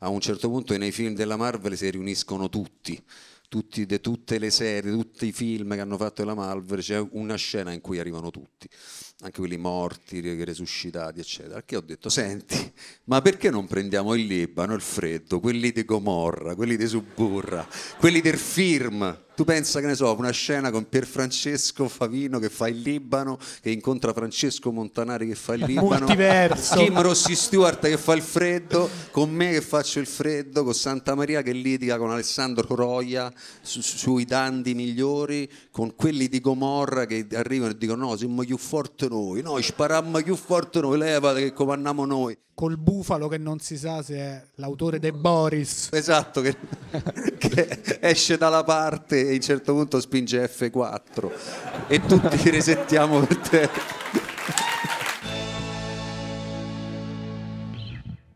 a un certo punto nei film della Marvel si riuniscono tutti di tutte le serie, tutti i film che hanno fatto la Marvel, c'è una scena in cui arrivano tutti, anche quelli morti, resuscitati eccetera, che ho detto senti, ma perché non prendiamo il Libano, il freddo, quelli di Gomorra, quelli di Suburra, quelli del film, tu pensa che ne so, una scena con Pierfrancesco Favino che fa il Libano, che incontra Francesco Montanari che fa il Libano, Kim Rossi Stewart che fa il freddo, con me che faccio il freddo, con Santa Maria che litiga con Alessandro Roia sui dandy migliori, con quelli di Gomorra che arrivano e dicono no, siamo più forti noi, noi sparammo più forte noi, levate che comandiamo noi, col bufalo che non si sa se è l'autore dei Boris, esatto, che esce dalla parte e a un certo punto spinge F4 e tutti resettiamo per terra.